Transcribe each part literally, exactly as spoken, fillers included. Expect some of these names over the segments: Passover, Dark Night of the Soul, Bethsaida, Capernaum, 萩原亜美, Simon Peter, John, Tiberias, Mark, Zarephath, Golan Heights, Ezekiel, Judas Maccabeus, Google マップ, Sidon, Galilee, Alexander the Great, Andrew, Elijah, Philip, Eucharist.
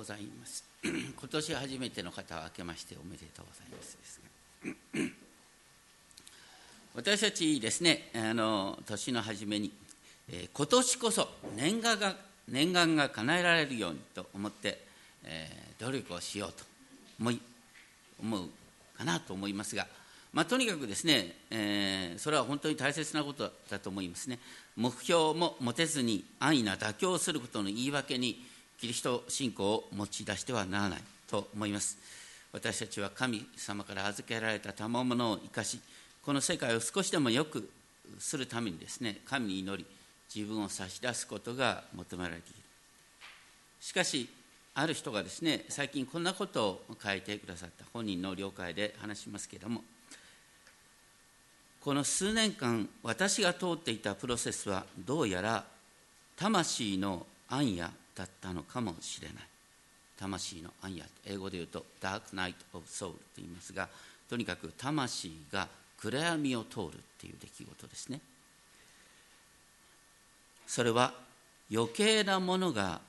ございます。今年初めての方は明けましておめでとうございますですが、私たちですね、あの年の初めに、えー、今年こそ念願が念願が叶えられるようにと思って、えー、努力をしようと思い思うかなと思いますが、まあ、とにかくですね、えー、それは本当に大切なことだと思いますね。目標も持てずに安易な妥協をすることの言い訳にキリスト信仰を持ち出してはならないと思います。私たちは神様から預けられた賜物を生かし、この世界を少しでも良くするためにですね、神に祈り自分を差し出すことが求められている。しかしある人がですね、最近こんなことを書いてくださった。本人の了解で話しますけれども、この数年間私が通っていたプロセスはどうやら魂の暗夜だったのかもしれない。魂の暗夜、英語で言うとダークナイト・オブ・ソウルと言いますが、とにかく魂が暗闇を通るっていう出来事ですね。それは余計なものが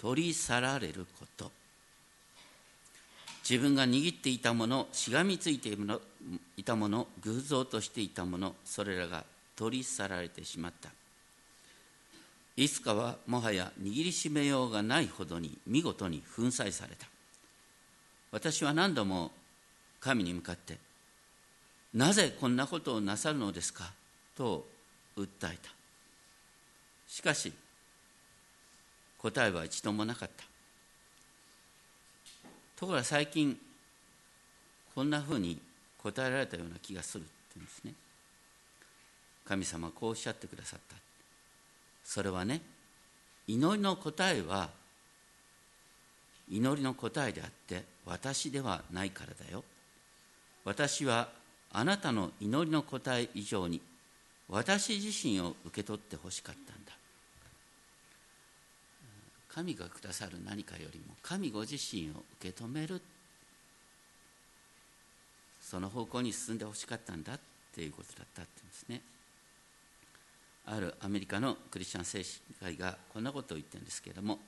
取り去られること、自分が握っていたもの、しがみついていたもの、偶像としていたもの、それらが取り去られてしまった。いつかはもはや握りしめようがないほどに見事に粉砕された。私は何度も神に向かって、なぜこんなことをなさるのですかと訴えた。しかし答えは一度もなかった。ところが最近こんなふうに答えられたような気がするって言うんですね。神様はこうおっしゃってくださった。それはね、祈りの答えは祈りの答えであって私ではないからだよ。私はあなたの祈りの答え以上に私自身を受け取ってほしかったんだ。神がくださる何かよりも神ご自身を受け止める、その方向に進んでほしかったんだっていうことだったって言うんですね。あるアメリカのクリスチャン聖書会がこんなことを言ってるんですけれども、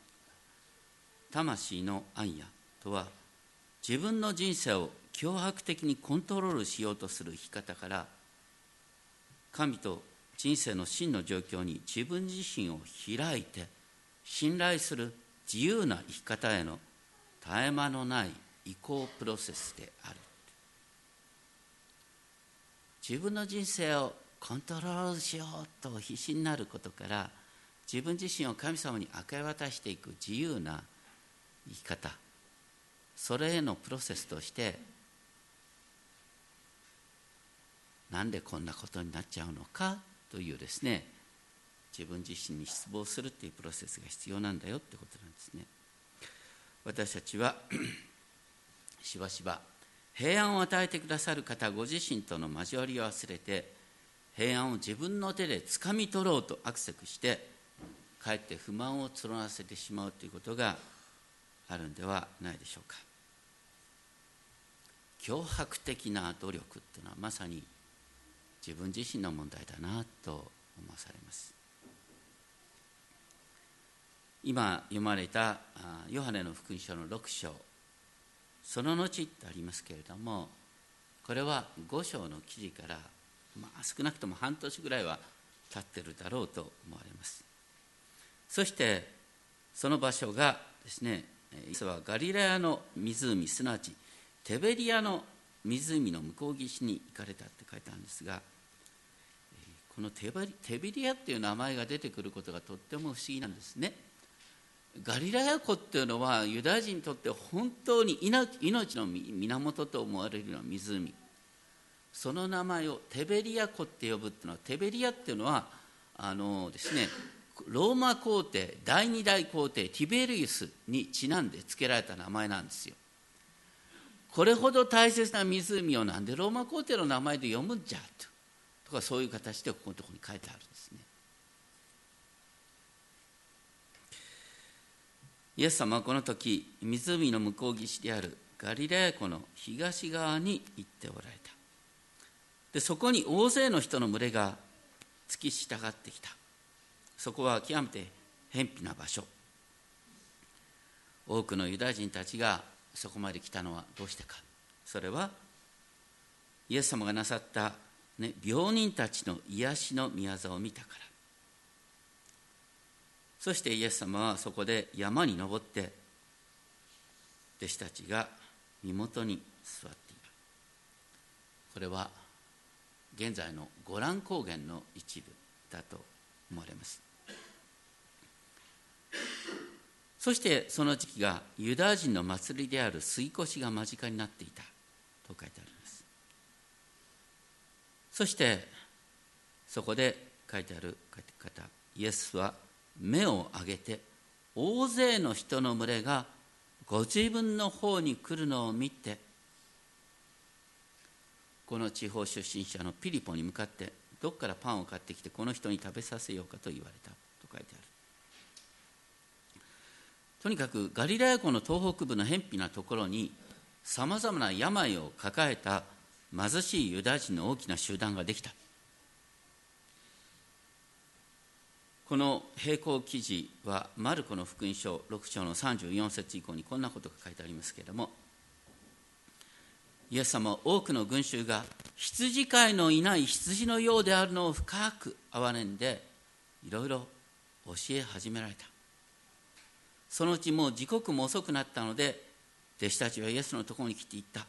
魂の暗夜とは自分の人生を強迫的にコントロールしようとする生き方から、神と人生の真の状況に自分自身を開いて信頼する自由な生き方への絶え間のない移行プロセスである。自分の人生をコントロールしようと必死になることから、自分自身を神様に明け渡していく自由な生き方、それへのプロセスとして、なんでこんなことになっちゃうのかというですね、自分自身に失望するっていうプロセスが必要なんだよってことなんですね。私たちはしばしば平安を与えてくださる方ご自身との交わりを忘れて、平安を自分の手で掴み取ろうと悪せくして、かえって不満を募らせてしまうということがあるんではないでしょうか。強迫的な努力っていうのはまさに自分自身の問題だなと思わされます。今読まれたヨハネの福音書のろく章、その後ってありますけれども、これはご章の記事から、まあ、少なくとも半年ぐらいは経ってるだろうと思われます。そしてその場所がですね、実はガリラヤの湖、すなわちテベリアの湖の向こう岸に行かれたって書いてあるんですが、このテベリアっていう名前が出てくることがとっても不思議なんですね。ガリラヤ湖っていうのはユダヤ人にとって本当に命の源と思われるような湖、その名前をテベリア湖って呼ぶっていうのは、テベリアっていうのはあのですね、ローマ皇帝第二代皇帝ティベリウスにちなんで付けられた名前なんですよ。これほど大切な湖をなんでローマ皇帝の名前で読むんじゃと、とかそういう形でここのところに書いてあるんですね。イエス様はこの時、湖の向こう岸であるガリラヤ湖の東側に行っておられた。で、そこに大勢の人の群れが突き従ってきた。そこは極めて偏僻な場所。多くのユダヤ人たちがそこまで来たのはどうしてか。それはイエス様がなさった、ね、病人たちの癒しの御業を見たから。そしてイエス様はそこで山に登って弟子たちが身元に座っている。これは現在のゴラン高原の一部だと思われます。そしてその時期がユダヤ人の祭りである過越しが間近になっていたと書いてあります。そしてそこで書いてある方、イエスは目を上げて大勢の人の群れがご自分の方に来るのを見て、この地方出身者のピリポに向かって、どこからパンを買ってきてこの人に食べさせようかと言われたと書いてある。とにかくガリラヤ湖の東北部の偏僻なところにさまざまな病を抱えた貧しいユダヤ人の大きな集団ができた。この並行記事はマルコの福音書ろく章のさんじゅうよん節以降にこんなことが書いてありますけれども、イエス様は多くの群衆が羊飼いのいない羊のようであるのを深く憐れんでいろいろ教え始められた。そのうちもう時刻も遅くなったので、弟子たちはイエスのところに来ていった。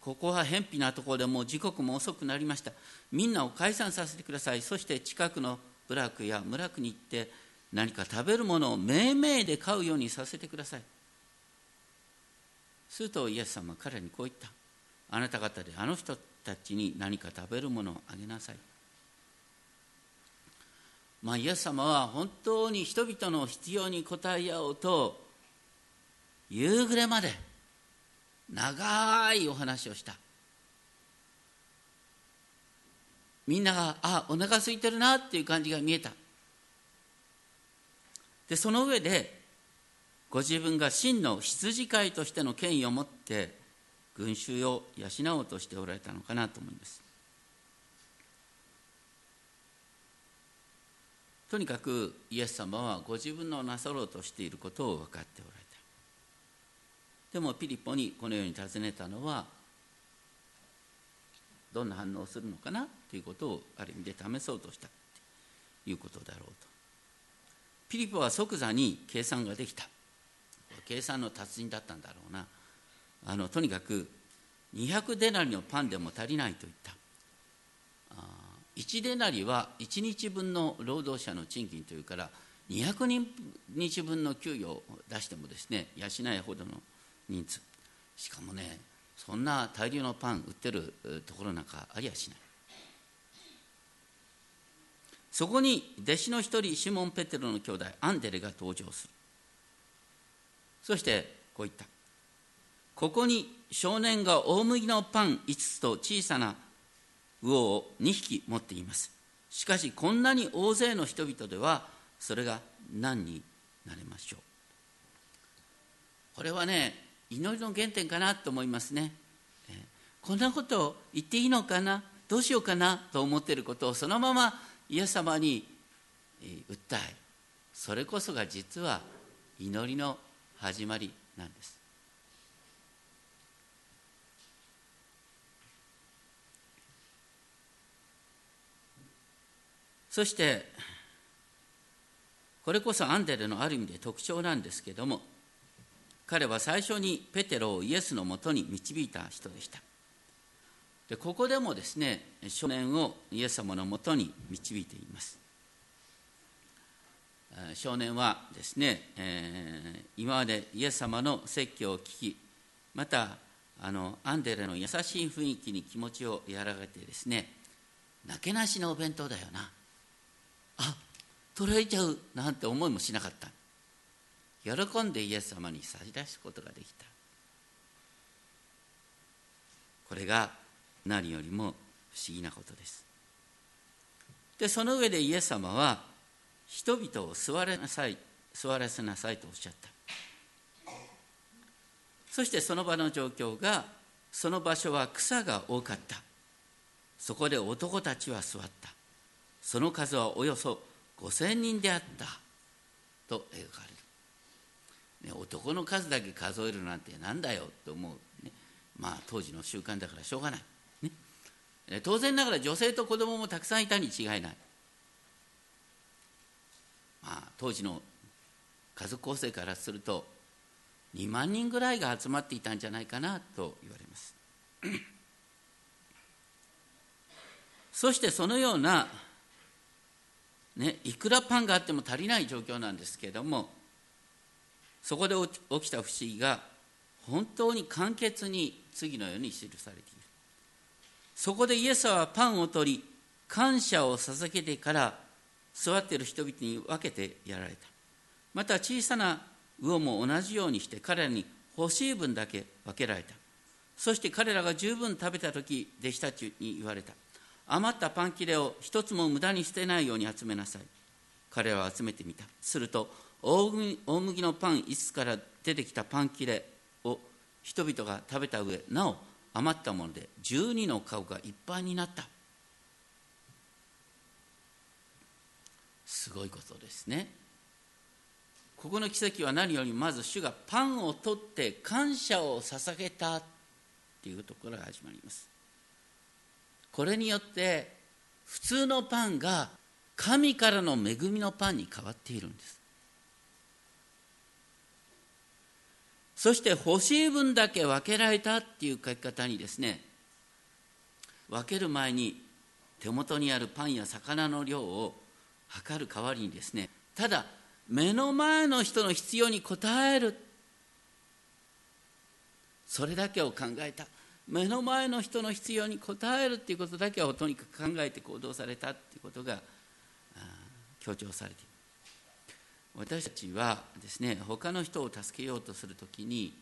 ここは偏僻なところでもう時刻も遅くなりました。みんなを解散させてください。そして近くの部落や村区に行って何か食べるものを命名で買うようにさせてください。するとイエス様は彼にこう言った。あなた方であの人たちに何か食べるものをあげなさい。まあ、イエス様は本当に人々の必要に応えようと夕暮れまで長いお話をした。みんながあお腹空いてるなっていう感じが見えた。でその上でご自分が真の羊飼いとしての権威を持って群衆を養おうとしておられたのかなと思います。とにかくイエス様はご自分のなさろうとしていることを分かっておられた。でもピリポにこのように尋ねたのはどんな反応をするのかなということをある意味で試そうとしたということだろうと。ピリポは即座に計算ができた。計算の達人だったんだろうな。あのとにかくにひゃくデナリのパンでも足りないと言った。いちデナリはいちにちぶんの労働者の賃金というからにひゃくにちぶんの給与を出してもですね養えほどの人数、しかもねそんな大量のパン売ってるところなんかありゃしない。そこに弟子の一人シモン・ペテロの兄弟アンデレが登場する。そしてこう言った。ここに少年が大麦のパンいつつと小さな魚をにひき持っています。しかしこんなに大勢の人々ではそれが何になれましょう。これはね祈りの原点かなと思いますね。こんなことを言っていいのかな、どうしようかなと思っていることをそのままイエス様に訴え、それこそが実は祈りの始まりなんです。そしてこれこそアンデレのある意味で特徴なんですけれども、彼は最初にペテロをイエスのもとに導いた人でした。でここでもですね少年をイエス様のもとに導いています。少年はですね、えー、今までイエス様の説教を聞き、またあのアンデレの優しい雰囲気に気持ちを和らげてですね、なけなしのお弁当だよな、あ、取られちゃうなんて思いもしなかった。喜んでイエス様に差し出すことができた。これが何よりも不思議なことです。でその上でイエス様は人々を座れなさい、座らせなさいとおっしゃった。そしてその場の状況が、その場所は草が多かった。そこで男たちは座った。その数はおよそごせんにんであったと描かれる。ね、男の数だけ数えるなんてなんだよと思う、ね、まあ当時の習慣だからしょうがない、ね、当然ながら女性と子供もたくさんいたに違いない、まあ当時の家族構成からするとにまんにんぐらいが集まっていたんじゃないかなと言われますそしてそのような、ね、いくらパンがあっても足りない状況なんですけれども、そこで起きた不思議が本当に簡潔に次のように記されている。そこでイエスはパンを取り感謝を捧げてから座っている人々に分けてやられた。また小さな魚も同じようにして彼らに欲しい分だけ分けられた。そして彼らが十分食べたとき、弟子たちに言われた。余ったパン切れを一つも無駄に捨てないように集めなさい。彼らは集めてみた。すると大麦のパンいつつから出てきたパン切れを人々が食べた上、なお余ったものでじゅうにの顔がいっぱいになった。すごいことですね。ここの奇跡は何よりまず主がパンを取って感謝を捧げたというところが始まります。これによって普通のパンが神からの恵みのパンに変わっているんです。そして欲しい分だけ分けられたっていう書き方にですね、分ける前に手元にあるパンや魚の量を測る代わりにですね、ただ目の前の人の必要に応える、それだけを考えた。目の前の人の必要に応えるっていうことだけをとにかく考えて行動されたっていうことが強調されている。私たちはですね、他の人を助けようとするときに、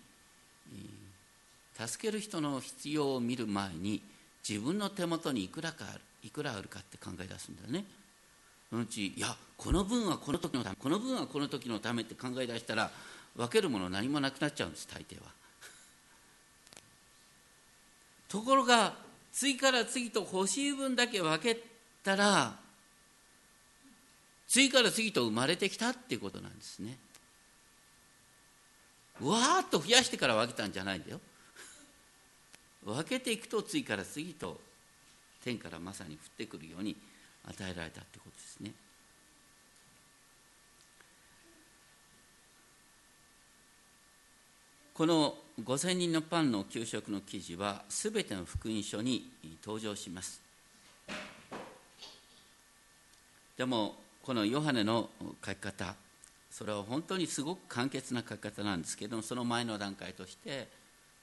助ける人の必要を見る前に自分の手元にいくらかある、いくらあるかって考え出すんだね。そのうち、いやこの分はこの時のため、この分はこの時のためって考え出したら分けるもの何もなくなっちゃうんです、大抵は。ところが次から次と欲しい分だけ分けたら、次から次と生まれてきたっていうことなんですね。わーっと増やしてから分けたんじゃないんだよ分けていくと次から次と天からまさに降ってくるように与えられたってことですね。このごせんにんのパンの給食の記事はすべての福音書に登場します。でもこのヨハネの書き方、それは本当にすごく簡潔な書き方なんですけども、その前の段階として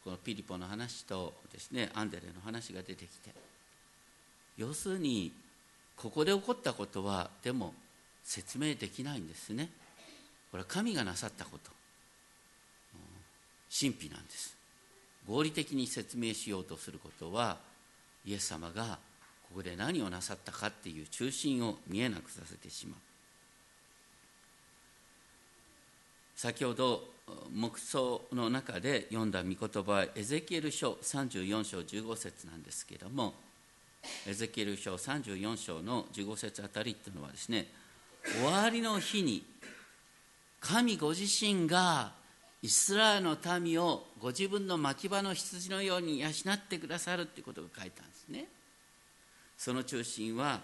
このピリポの話とですね、アンデレの話が出てきて、要するにここで起こったことはでも説明できないんですね。これは神がなさったこと、神秘なんです。合理的に説明しようとすることはイエス様がここで何をなさったかっていう中心を見えなくさせてしまう。先ほど黙想の中で読んだ御言葉はエゼキエル書さんじゅうよん章じゅうご節なんですけれども、エゼキエル書さんじゅうよん章のじゅうご節あたりというのはですね、終わりの日に神ご自身がイスラエルの民をご自分の牧場の羊のように養ってくださるということが書いたんですね。その中心は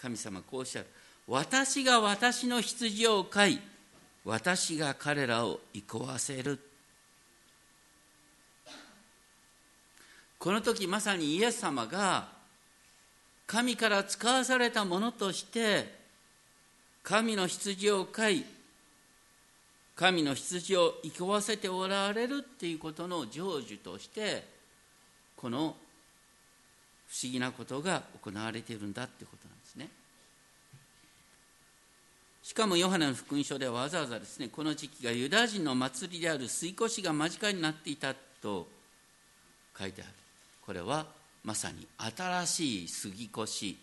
神様こうおっしゃる。私が私の羊を飼い、私が彼らを憩わせる。この時まさにイエス様が神から使わされたものとして神の羊を飼い、神の羊を憩わせておられるっていうことの成就としてこの不思議なことが行われているんだってことなんですね。しかもヨハネの福音書ではわざわざですね、この時期がユダヤ人の祭りである水越が間近になっていたと書いてある。これはまさに新しい杉越、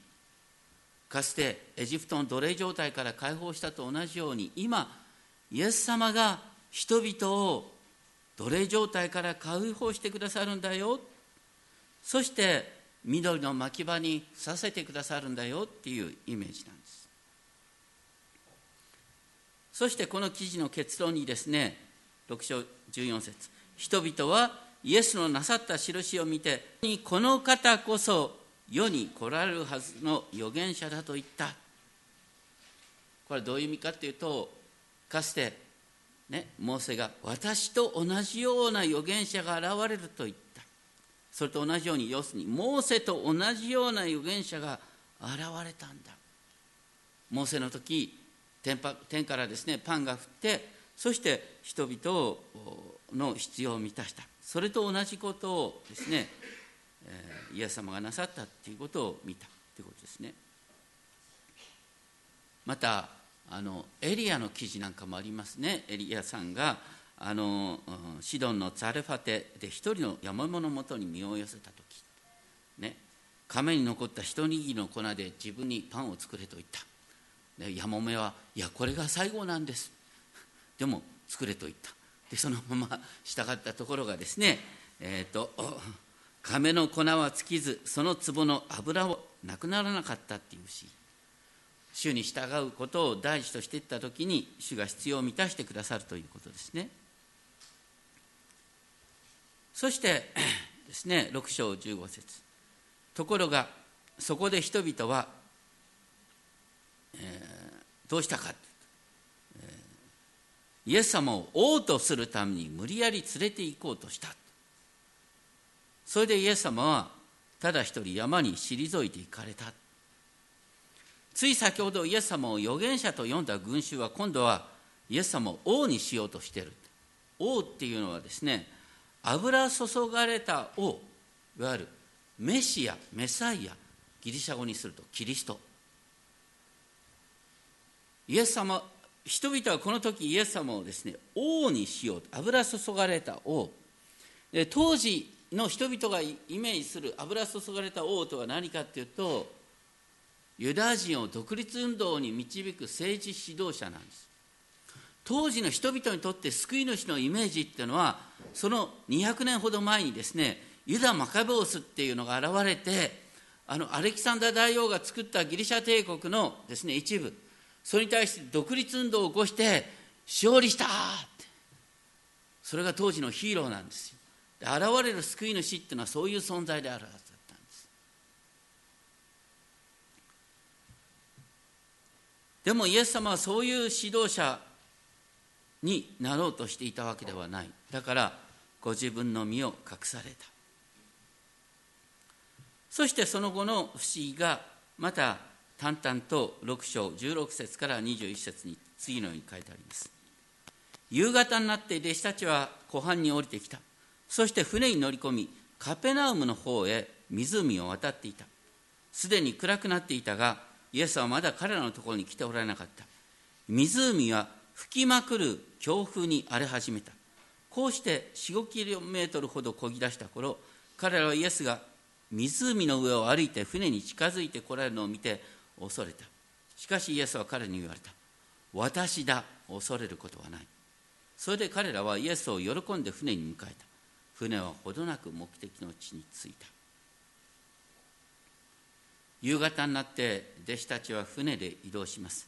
かつてエジプトの奴隷状態から解放したと同じように、今イエス様が人々を奴隷状態から解放してくださるんだよ、そして緑の牧場にさせてくださるんだよっていうイメージなんです。そしてこの記事の結論にですね、ろくしょうじゅうよんせつ、人々はイエスのなさった印を見て、この方こそ世に来られるはずの預言者だと言った。これはどういう意味かというと、かつて、ね、モーセが私と同じような預言者が現れると言った。それと同じように、要するにモーセと同じような預言者が現れたんだ。モーセの時、天からですね、パンが降って、そして人々の必要を満たした。それと同じことをですね、イエス様がなさったということを見たということですね。またあのエリアの記事なんかもありますね。エリアさんがあのシドンのザレファテで一人の山芋のもとに身を寄せた時、ね、亀に残った一握りの粉で自分にパンを作れと言った。でヤモメは、いやこれが最後なんです、でも作れと言った。でそのまま従ったところがですね、えっと亀の粉は尽きず、その壺の油をなくならなかったっていうし、主に従うことを大事としていったときに、主が必要を満たしてくださるということですね。そしてですね、ろくしょうじゅうごせつ、ところがそこで人々は、えー、どうしたか、えー、イエス様を王とするために無理やり連れて行こうとした。それでイエス様はただ一人山に退いて行かれた。つい先ほどイエス様を預言者と呼んだ群衆は、今度はイエス様を王にしようとしている。王っていうのはですね、油注がれた王、いわゆるメシア、メサイア、ギリシャ語にするとキリスト。イエス様、人々はこの時イエス様をですね、王にしようと、油注がれた王で、当時の人々がイメージする油注がれた王とは何かというと、ユダヤ人を独立運動に導く政治指導者なんです。当時の人々にとって救い主のイメージっていうのは、そのにひゃくねんほど前にですね、ユダ・マカベオスっていうのが現れて、あのアレキサンダー大王が作ったギリシャ帝国のですね、一部、それに対して独立運動を起こして勝利したって、それが当時のヒーローなんですよ。現れる救い主っていうのはそういう存在であるはずだったんです。でもイエス様はそういう指導者になろうとしていたわけではない。だからご自分の身を隠された。そしてその後の不思議がまた淡々とろくしょうじゅうろくせつからにじゅういっせつに次のように書いてあります。夕方になって弟子たちは湖畔に降りてきた。そして船に乗り込み、カペナウムの方へ湖を渡っていた。すでに暗くなっていたが、イエスはまだ彼らのところに来ておられなかった。湖は吹きまくる強風に荒れ始めた。こうしてよん、ごキロメートルほど漕ぎ出した頃、彼らはイエスが湖の上を歩いて船に近づいてこられるのを見て恐れた。しかしイエスは彼に言われた。私だ、恐れることはない。それで彼らはイエスを喜んで船に迎えた。船はほどなく目的の地に着いた。夕方になって弟子たちは船で移動します。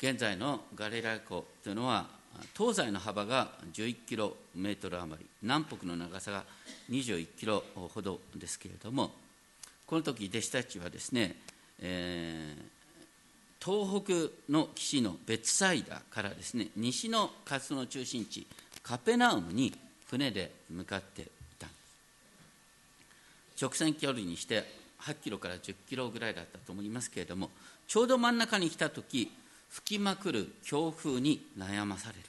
現在のガリラヤ湖というのは、東西の幅がじゅういちキロメートル余り、南北の長さがにじゅういちキロほどですけれども、この時弟子たちはですね、えー、東北の岸のベツサイダからですね、西の活動の中心地カペナウムに船で向かっていたんです。直線距離にしてはちキロからじゅっキロぐらいだったと思いますけれども、ちょうど真ん中に来た時、吹きまくる強風に悩まされる。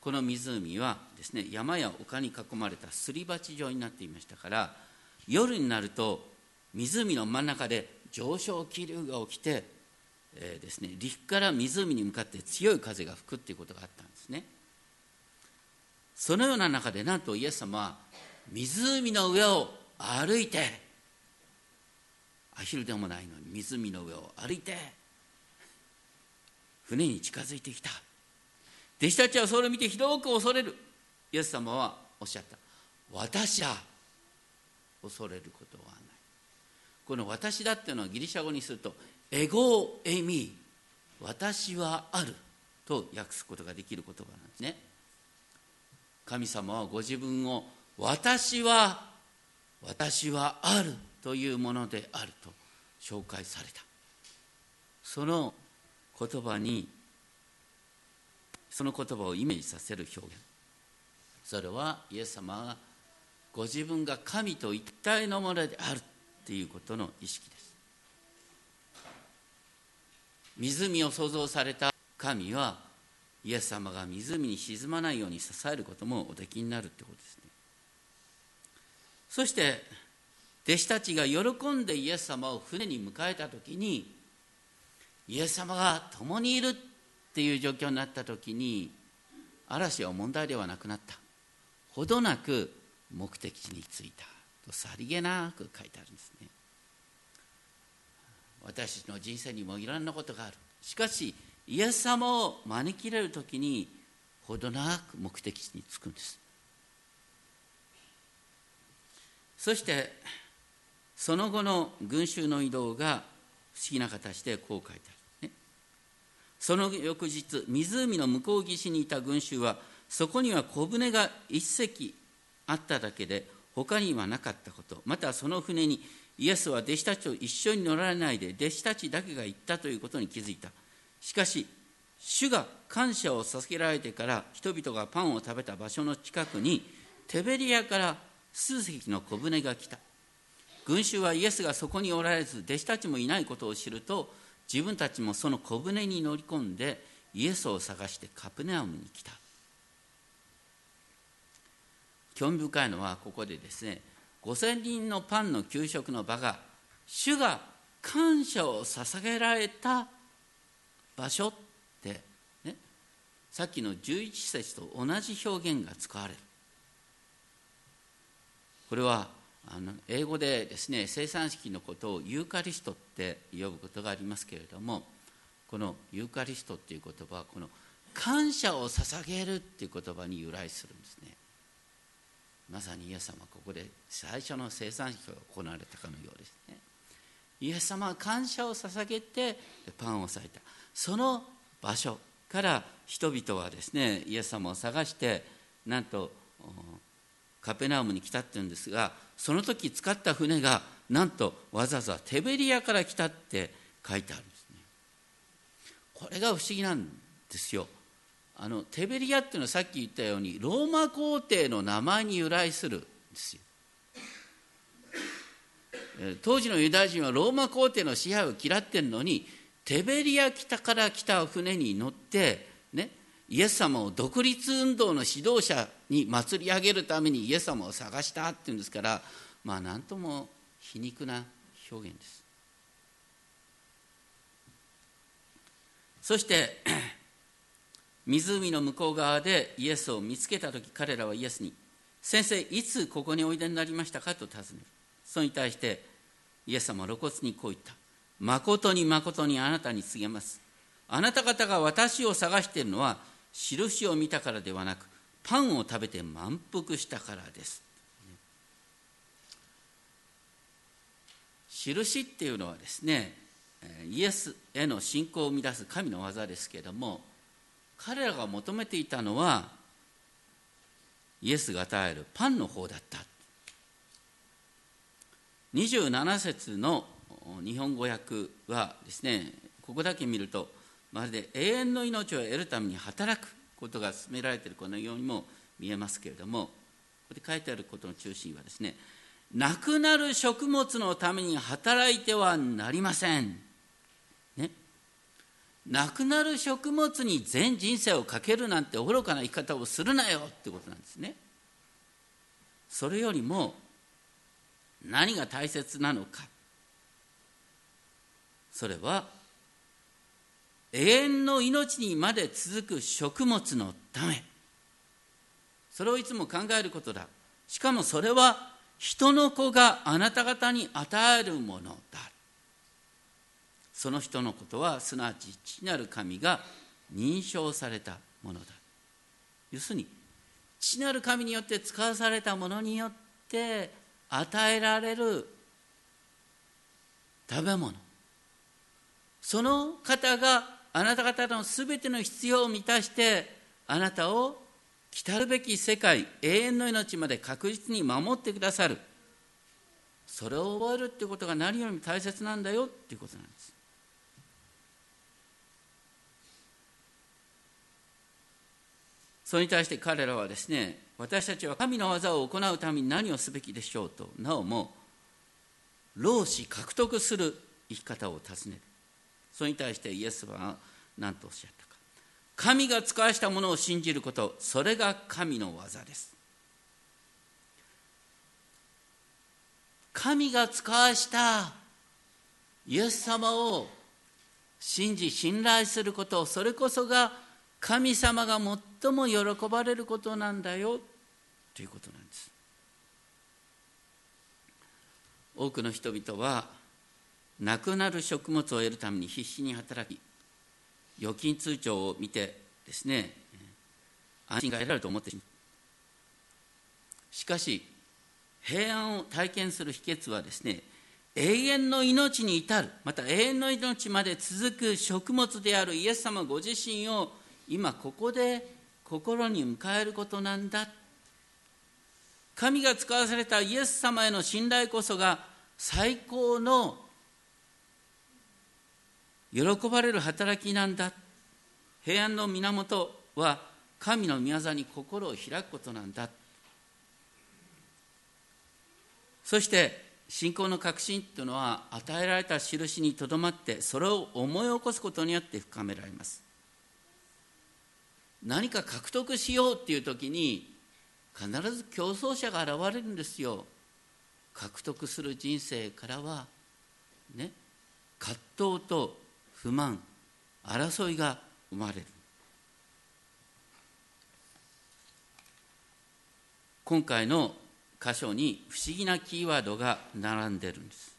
この湖はですね、山や丘に囲まれたすり鉢状になっていましたから、夜になると湖の真ん中で上昇気流が起きて、えーですね、陸から湖に向かって強い風が吹くっていうことがあったんですね。そのような中で、なんとイエス様は湖の上を歩いて、アヒルでもないのに湖の上を歩いて船に近づいてきた。弟子たちはそれを見てひどく恐れる。イエス様はおっしゃった。私は恐れることはない。この私だっていうのはギリシャ語にするとエゴエミ、私はあると訳すことができる言葉なんですね。神様はご自分を私は私はあるというものであると紹介された。その言葉にその言葉をイメージさせる表現、それはイエス様がご自分が神と一体のものであるということの意識です。湖を創造された神はイエス様が湖に沈まないように支えることもおできになるということですね。そして弟子たちが喜んでイエス様を船に迎えた時に、イエス様が共にいるっていう状況になった時に、嵐は問題ではなくなった。ほどなく目的地に着いたとさりげなく書いてあるんですね。私たちの人生にもいろんなことがある。しかしイエス様を招き入れるときにほどなく目的地に着くんです。そしてその後の群衆の移動が不思議な形でこう書いてある、ね、その翌日、湖の向こう岸にいた群衆はそこには小舟が一隻あっただけで他にはなかったこと、またその船にイエスは弟子たちと一緒に乗られないで弟子たちだけが行ったということに気づいた。しかし主が感謝を捧げられてから人々がパンを食べた場所の近くにテベリアから数隻の小舟が来た。群衆はイエスがそこにおられず弟子たちもいないことを知ると、自分たちもその小舟に乗り込んでイエスを探してカペナウムに来た。興味深いのはここでですね、ごせんにんのパンの給食の場が主が感謝を捧げられた場所って、ね、さっきのじゅういち節と同じ表現が使われる。これはあの英語でですね、生産式のことをユーカリストって呼ぶことがありますけれども、このユーカリストっていう言葉はこの感謝を捧げるっていう言葉に由来するんですね。まさにイエス様はここで最初の生産式が行われたかのようですね。イエス様は感謝を捧げてパンを裂いた。その場所から人々はですね、イエス様を探してなんとカペナウムに来たっていうんですが、その時使った船がなんとわざわざテベリアから来たって書いてあるんですね。これが不思議なんですよ。あのテベリアっていうのはさっき言ったようにローマ皇帝の名前に由来するんですよ。当時のユダヤ人はローマ皇帝の支配を嫌ってるのに、テベリア北から来た船に乗って、ね、イエス様を独立運動の指導者に祭り上げるためにイエス様を探したっていうんですから、まあなんとも皮肉な表現です。そして湖の向こう側でイエスを見つけたとき、彼らはイエスに「先生、いつここにおいでになりましたか?」と尋ねる。それに対してイエス様は露骨にこう言った。誠に誠にあなたに告げます。あなた方が私を探しているのは印を見たからではなく、パンを食べて満腹したからです。印っていうのはですね、イエスへの信仰を生み出す神の技ですけれども、彼らが求めていたのはイエスが与えるパンの方だった。にじゅうなな節の日本語訳はですね、ここだけ見るとまるで永遠の命を得るために働くことが進められているこのようにも見えますけれども、ここで書いてあることの中心はですね、なくなる食物のために働いてはなりません、ね、なくなる食物に全人生をかけるなんて愚かな生き方をするなよってことなんですね。それよりも何が大切なのか、それは永遠の命にまで続く食物のため、それをいつも考えることだ。しかもそれは人の子があなた方に与えるものだ。その人のことはすなわち父なる神が認証されたものだ。要するに父なる神によって使わされたものによって与えられる食べ物、その方があなた方のすべての必要を満たしてあなたを来るべき世界、永遠の命まで確実に守ってくださる、それを覚えるっていうことが何よりも大切なんだよっていうことなんです。それに対して彼らはですね、私たちは神の技を行うために何をすべきでしょうとなおも労使獲得する生き方を尋ねる。それに対してイエスは何とおっしゃったか。神が使わしたものを信じること、それが神の技です。神が使わしたイエス様を信じ信頼すること、それこそが神様が最も喜ばれることなんだよということなんです。多くの人々はなくなる食物を得るために必死に働き、預金通帳を見てですね、安心が得られると思ってしまう。しかし平安を体験する秘訣はですね、永遠の命に至る、また永遠の命まで続く食物であるイエス様ご自身を今ここで心に迎えることなんだ。神が使わされたイエス様への信頼こそが最高の喜ばれる働きなんだ。平安の源は神の御業に心を開くことなんだ。そして信仰の確信というのは与えられた印にとどまってそれを思い起こすことによって深められます。何か獲得しようっていう時に必ず競争者が現れるんですよ。獲得する人生からはね、葛藤と不満、争いが生まれる。今回の箇所に不思議なキーワードが並んでるんです。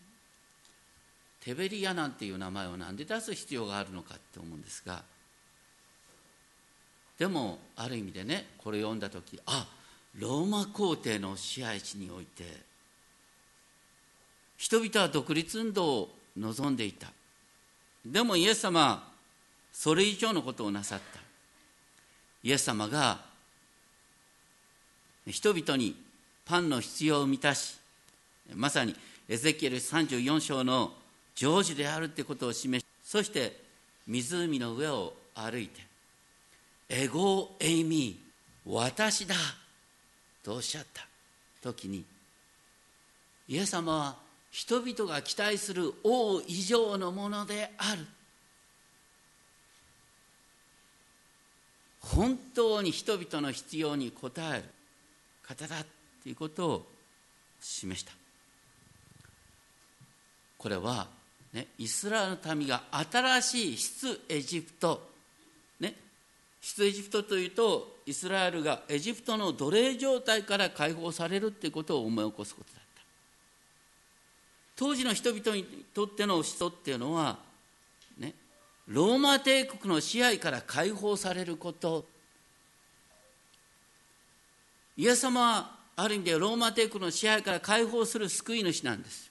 テベリアなんていう名前をなんで出す必要があるのかって思うんですが、でもある意味でね、これ読んだ時、あ、ローマ皇帝の支配地において人々は独立運動を望んでいた。でもイエス様はそれ以上のことをなさった。イエス様が人々にパンの必要を満たし、まさにエゼキエルさんじゅうよん章の成就であるということを示し、そして湖の上を歩いてエゴエイミー、私だとおっしゃった時に、イエス様は人々が期待する王以上のものである。本当に人々の必要に応える方だということを示した。これは、ね、イスラエルの民が新しい出エジプト、ね、出エジプトというとイスラエルがエジプトの奴隷状態から解放されるということを思い起こすことだ。当時の人々にとっての使徒っていうのは、ね、ローマ帝国の支配から解放されること。イエス様はある意味でローマ帝国の支配から解放する救い主なんです。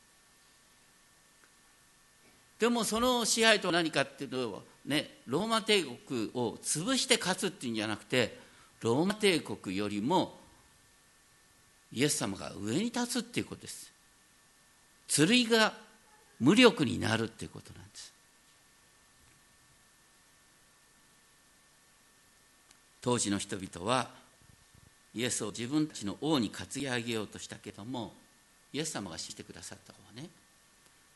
でもその支配とは何かっていうと、ね、ローマ帝国を潰して勝つっていうんじゃなくて、ローマ帝国よりもイエス様が上に立つっていうことです。剣が無力になるということなんです。当時の人々はイエスを自分たちの王に担ぎ上げようとしたけれども、イエス様がしてくださった方はね、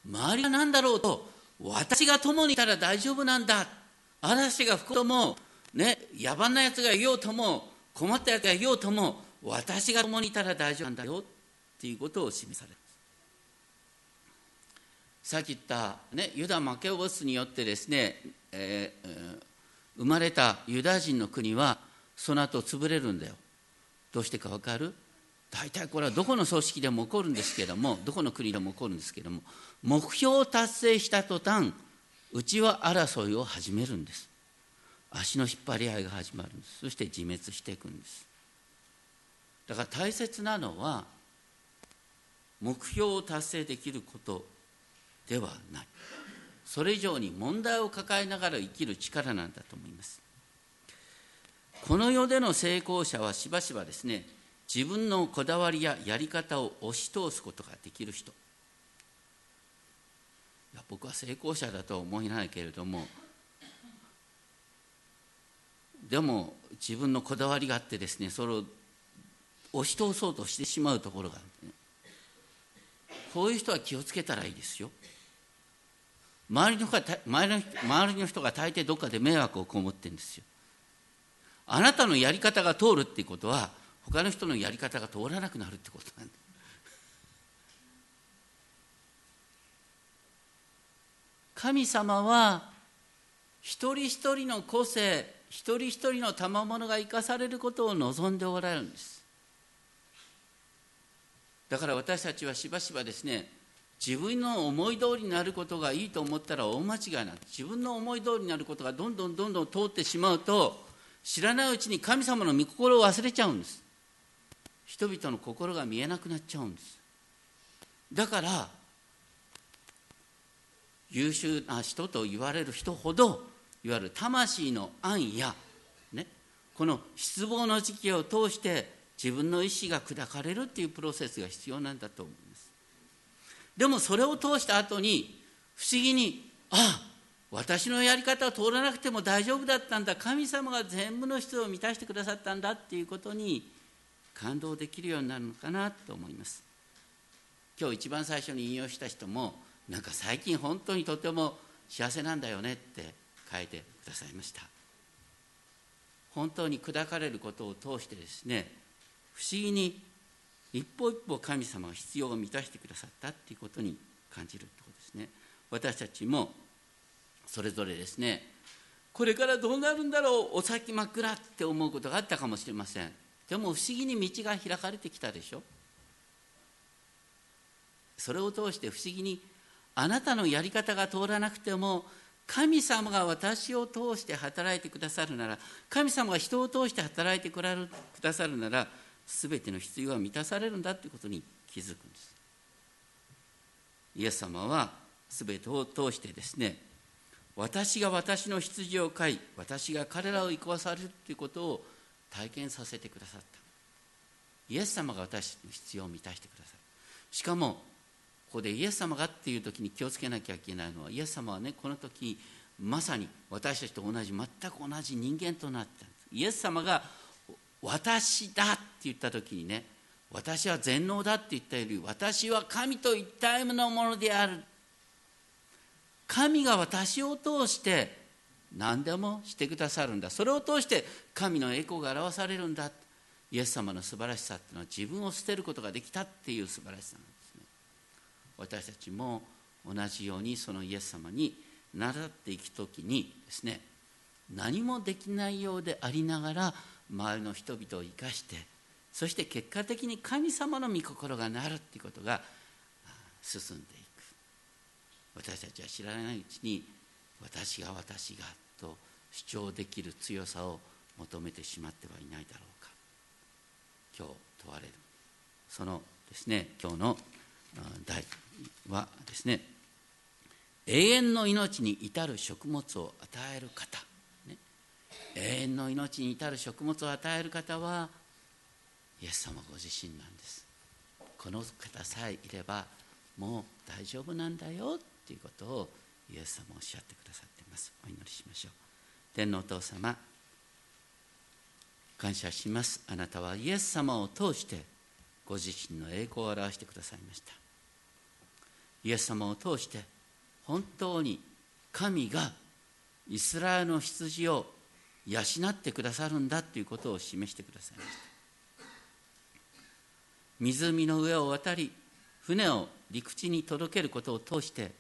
周りが何だろうと私が共にいたら大丈夫なんだ、嵐が吹こうとも、ね、野蛮なやつがいようとも困ったやつがいようとも私が共にいたら大丈夫なんだよっていうことを示される。さっき言った、ね、ユダ・マケオスによってですね、えー、生まれたユダ人の国はその後潰れるんだよ。どうしてか分かる？大体これはどこの組織でも起こるんですけども、どこの国でも起こるんですけども、目標を達成した途端、うちは争いを始めるんです。足の引っ張り合いが始まるんです。そして自滅していくんです。だから大切なのは目標を達成できることではない。それ以上に問題を抱えながら生きる力なんだと思います。この世での成功者はしばしばですね、自分のこだわりややり方を押し通すことができる人。いや、僕は成功者だとは思えないけれども、でも自分のこだわりがあってですね、それを押し通そうとしてしまうところがある、ね、こういう人は気をつけたらいいですよ。周りの人が、周りの人が大抵どっかで迷惑をこもってるんですよ。あなたのやり方が通るっていうことは、他の人のやり方が通らなくなるってことなんだ。神様は一人一人の個性、一人一人の賜物が生かされることを望んでおられるんです。だから私たちはしばしばですね、自分の思い通りになることがいいと思ったら大間違いなんです。自分の思い通りになることがどんどんどんどん通ってしまうと、知らないうちに神様の御心を忘れちゃうんです。人々の心が見えなくなっちゃうんです。だから優秀な人と言われる人ほど、いわゆる魂の暗や、ね、この失望の時期を通して自分の意志が砕かれるっていうプロセスが必要なんだと思うんです。でもそれを通した後に不思議に、ああ、私のやり方を通らなくても大丈夫だったんだ、神様が全部の必要を満たしてくださったんだっていうことに感動できるようになるのかなと思います。今日一番最初に引用した人も、なんか最近本当にとても幸せなんだよねって書いてくださいました。本当に砕かれることを通してですね、不思議に一歩一歩神様が必要を満たしてくださったっていうことに感じるってことですね。私たちもそれぞれですね、これからどうなるんだろう、お先真っ暗って思うことがあったかもしれません。でも不思議に道が開かれてきたでしょ。それを通して不思議に、あなたのやり方が通らなくても、神様が私を通して働いてくださるなら、神様が人を通して働いてくださるなら、全ての必要は満たされるんだということに気づくんです。イエス様は全てを通してですね、私が私の羊を飼い、私が彼らを生かされるということを体験させてくださった。イエス様が私たちの必要を満たしてくださる。しかもここでイエス様がっていう時に気をつけなきゃいけないのは、イエス様はね、この時まさに私たちと同じ、全く同じ人間となったんです。イエス様が私だって言った時にね、私は全能だって言ったより、私は神と一体のものである、神が私を通して何でもしてくださるんだ、それを通して神の栄光が表されるんだ、イエス様の素晴らしさっていうのは自分を捨てることができたっていう素晴らしさなんですね。私たちも同じようにそのイエス様に習っていくときにですね、何もできないようでありながら周りの人々を生かして、そして結果的に神様の御心がなるっていうことが進んでいく。私たちは知らないうちに、私が私がと主張できる強さを求めてしまってはいないだろうか。今日問われるそのですね、今日の題はですね、永遠の命に至る食物を与える方、ね、永遠の命に至る食物を与える方はイエス様ご自身なんです。この方さえいればもう大丈夫なんだよということをイエス様おっしゃってくださっています。お祈りしましょう。天のお父様、感謝します。あなたはイエス様を通してご自身の栄光を表してくださいました。イエス様を通して本当に神がイスラエルの羊を養ってくださるんだということを示してくださいました。湖の上を渡り、船を陸地に届けることを通して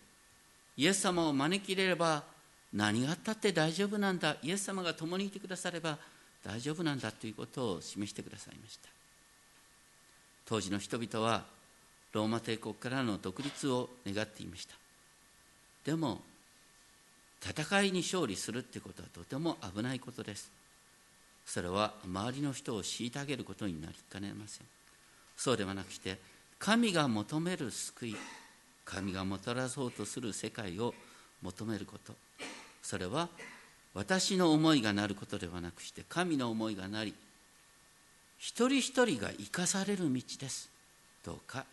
イエス様を招き入れれば何があったって大丈夫なんだ、イエス様が共にいてくだされば大丈夫なんだということを示してくださいました。当時の人々はローマ帝国からの独立を願っていました。でも戦いに勝利するってことはとても危ないことです。それは周りの人を虐げることになりかねません。そうではなくして神が求める救い、神がもたらそうとする世界を求めること、それは私の思いがなることではなくして神の思いがなり、一人一人が生かされる道です。どうか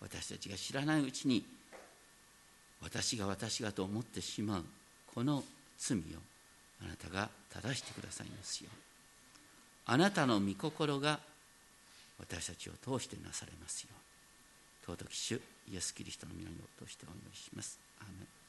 私たちが知らないうちに、私が私がと思ってしまうこの罪をあなたが正してくださいますように。あなたの御心が私たちを通してなされますように。尊き主イエスキリストの皆によってお祈りします。アーメン。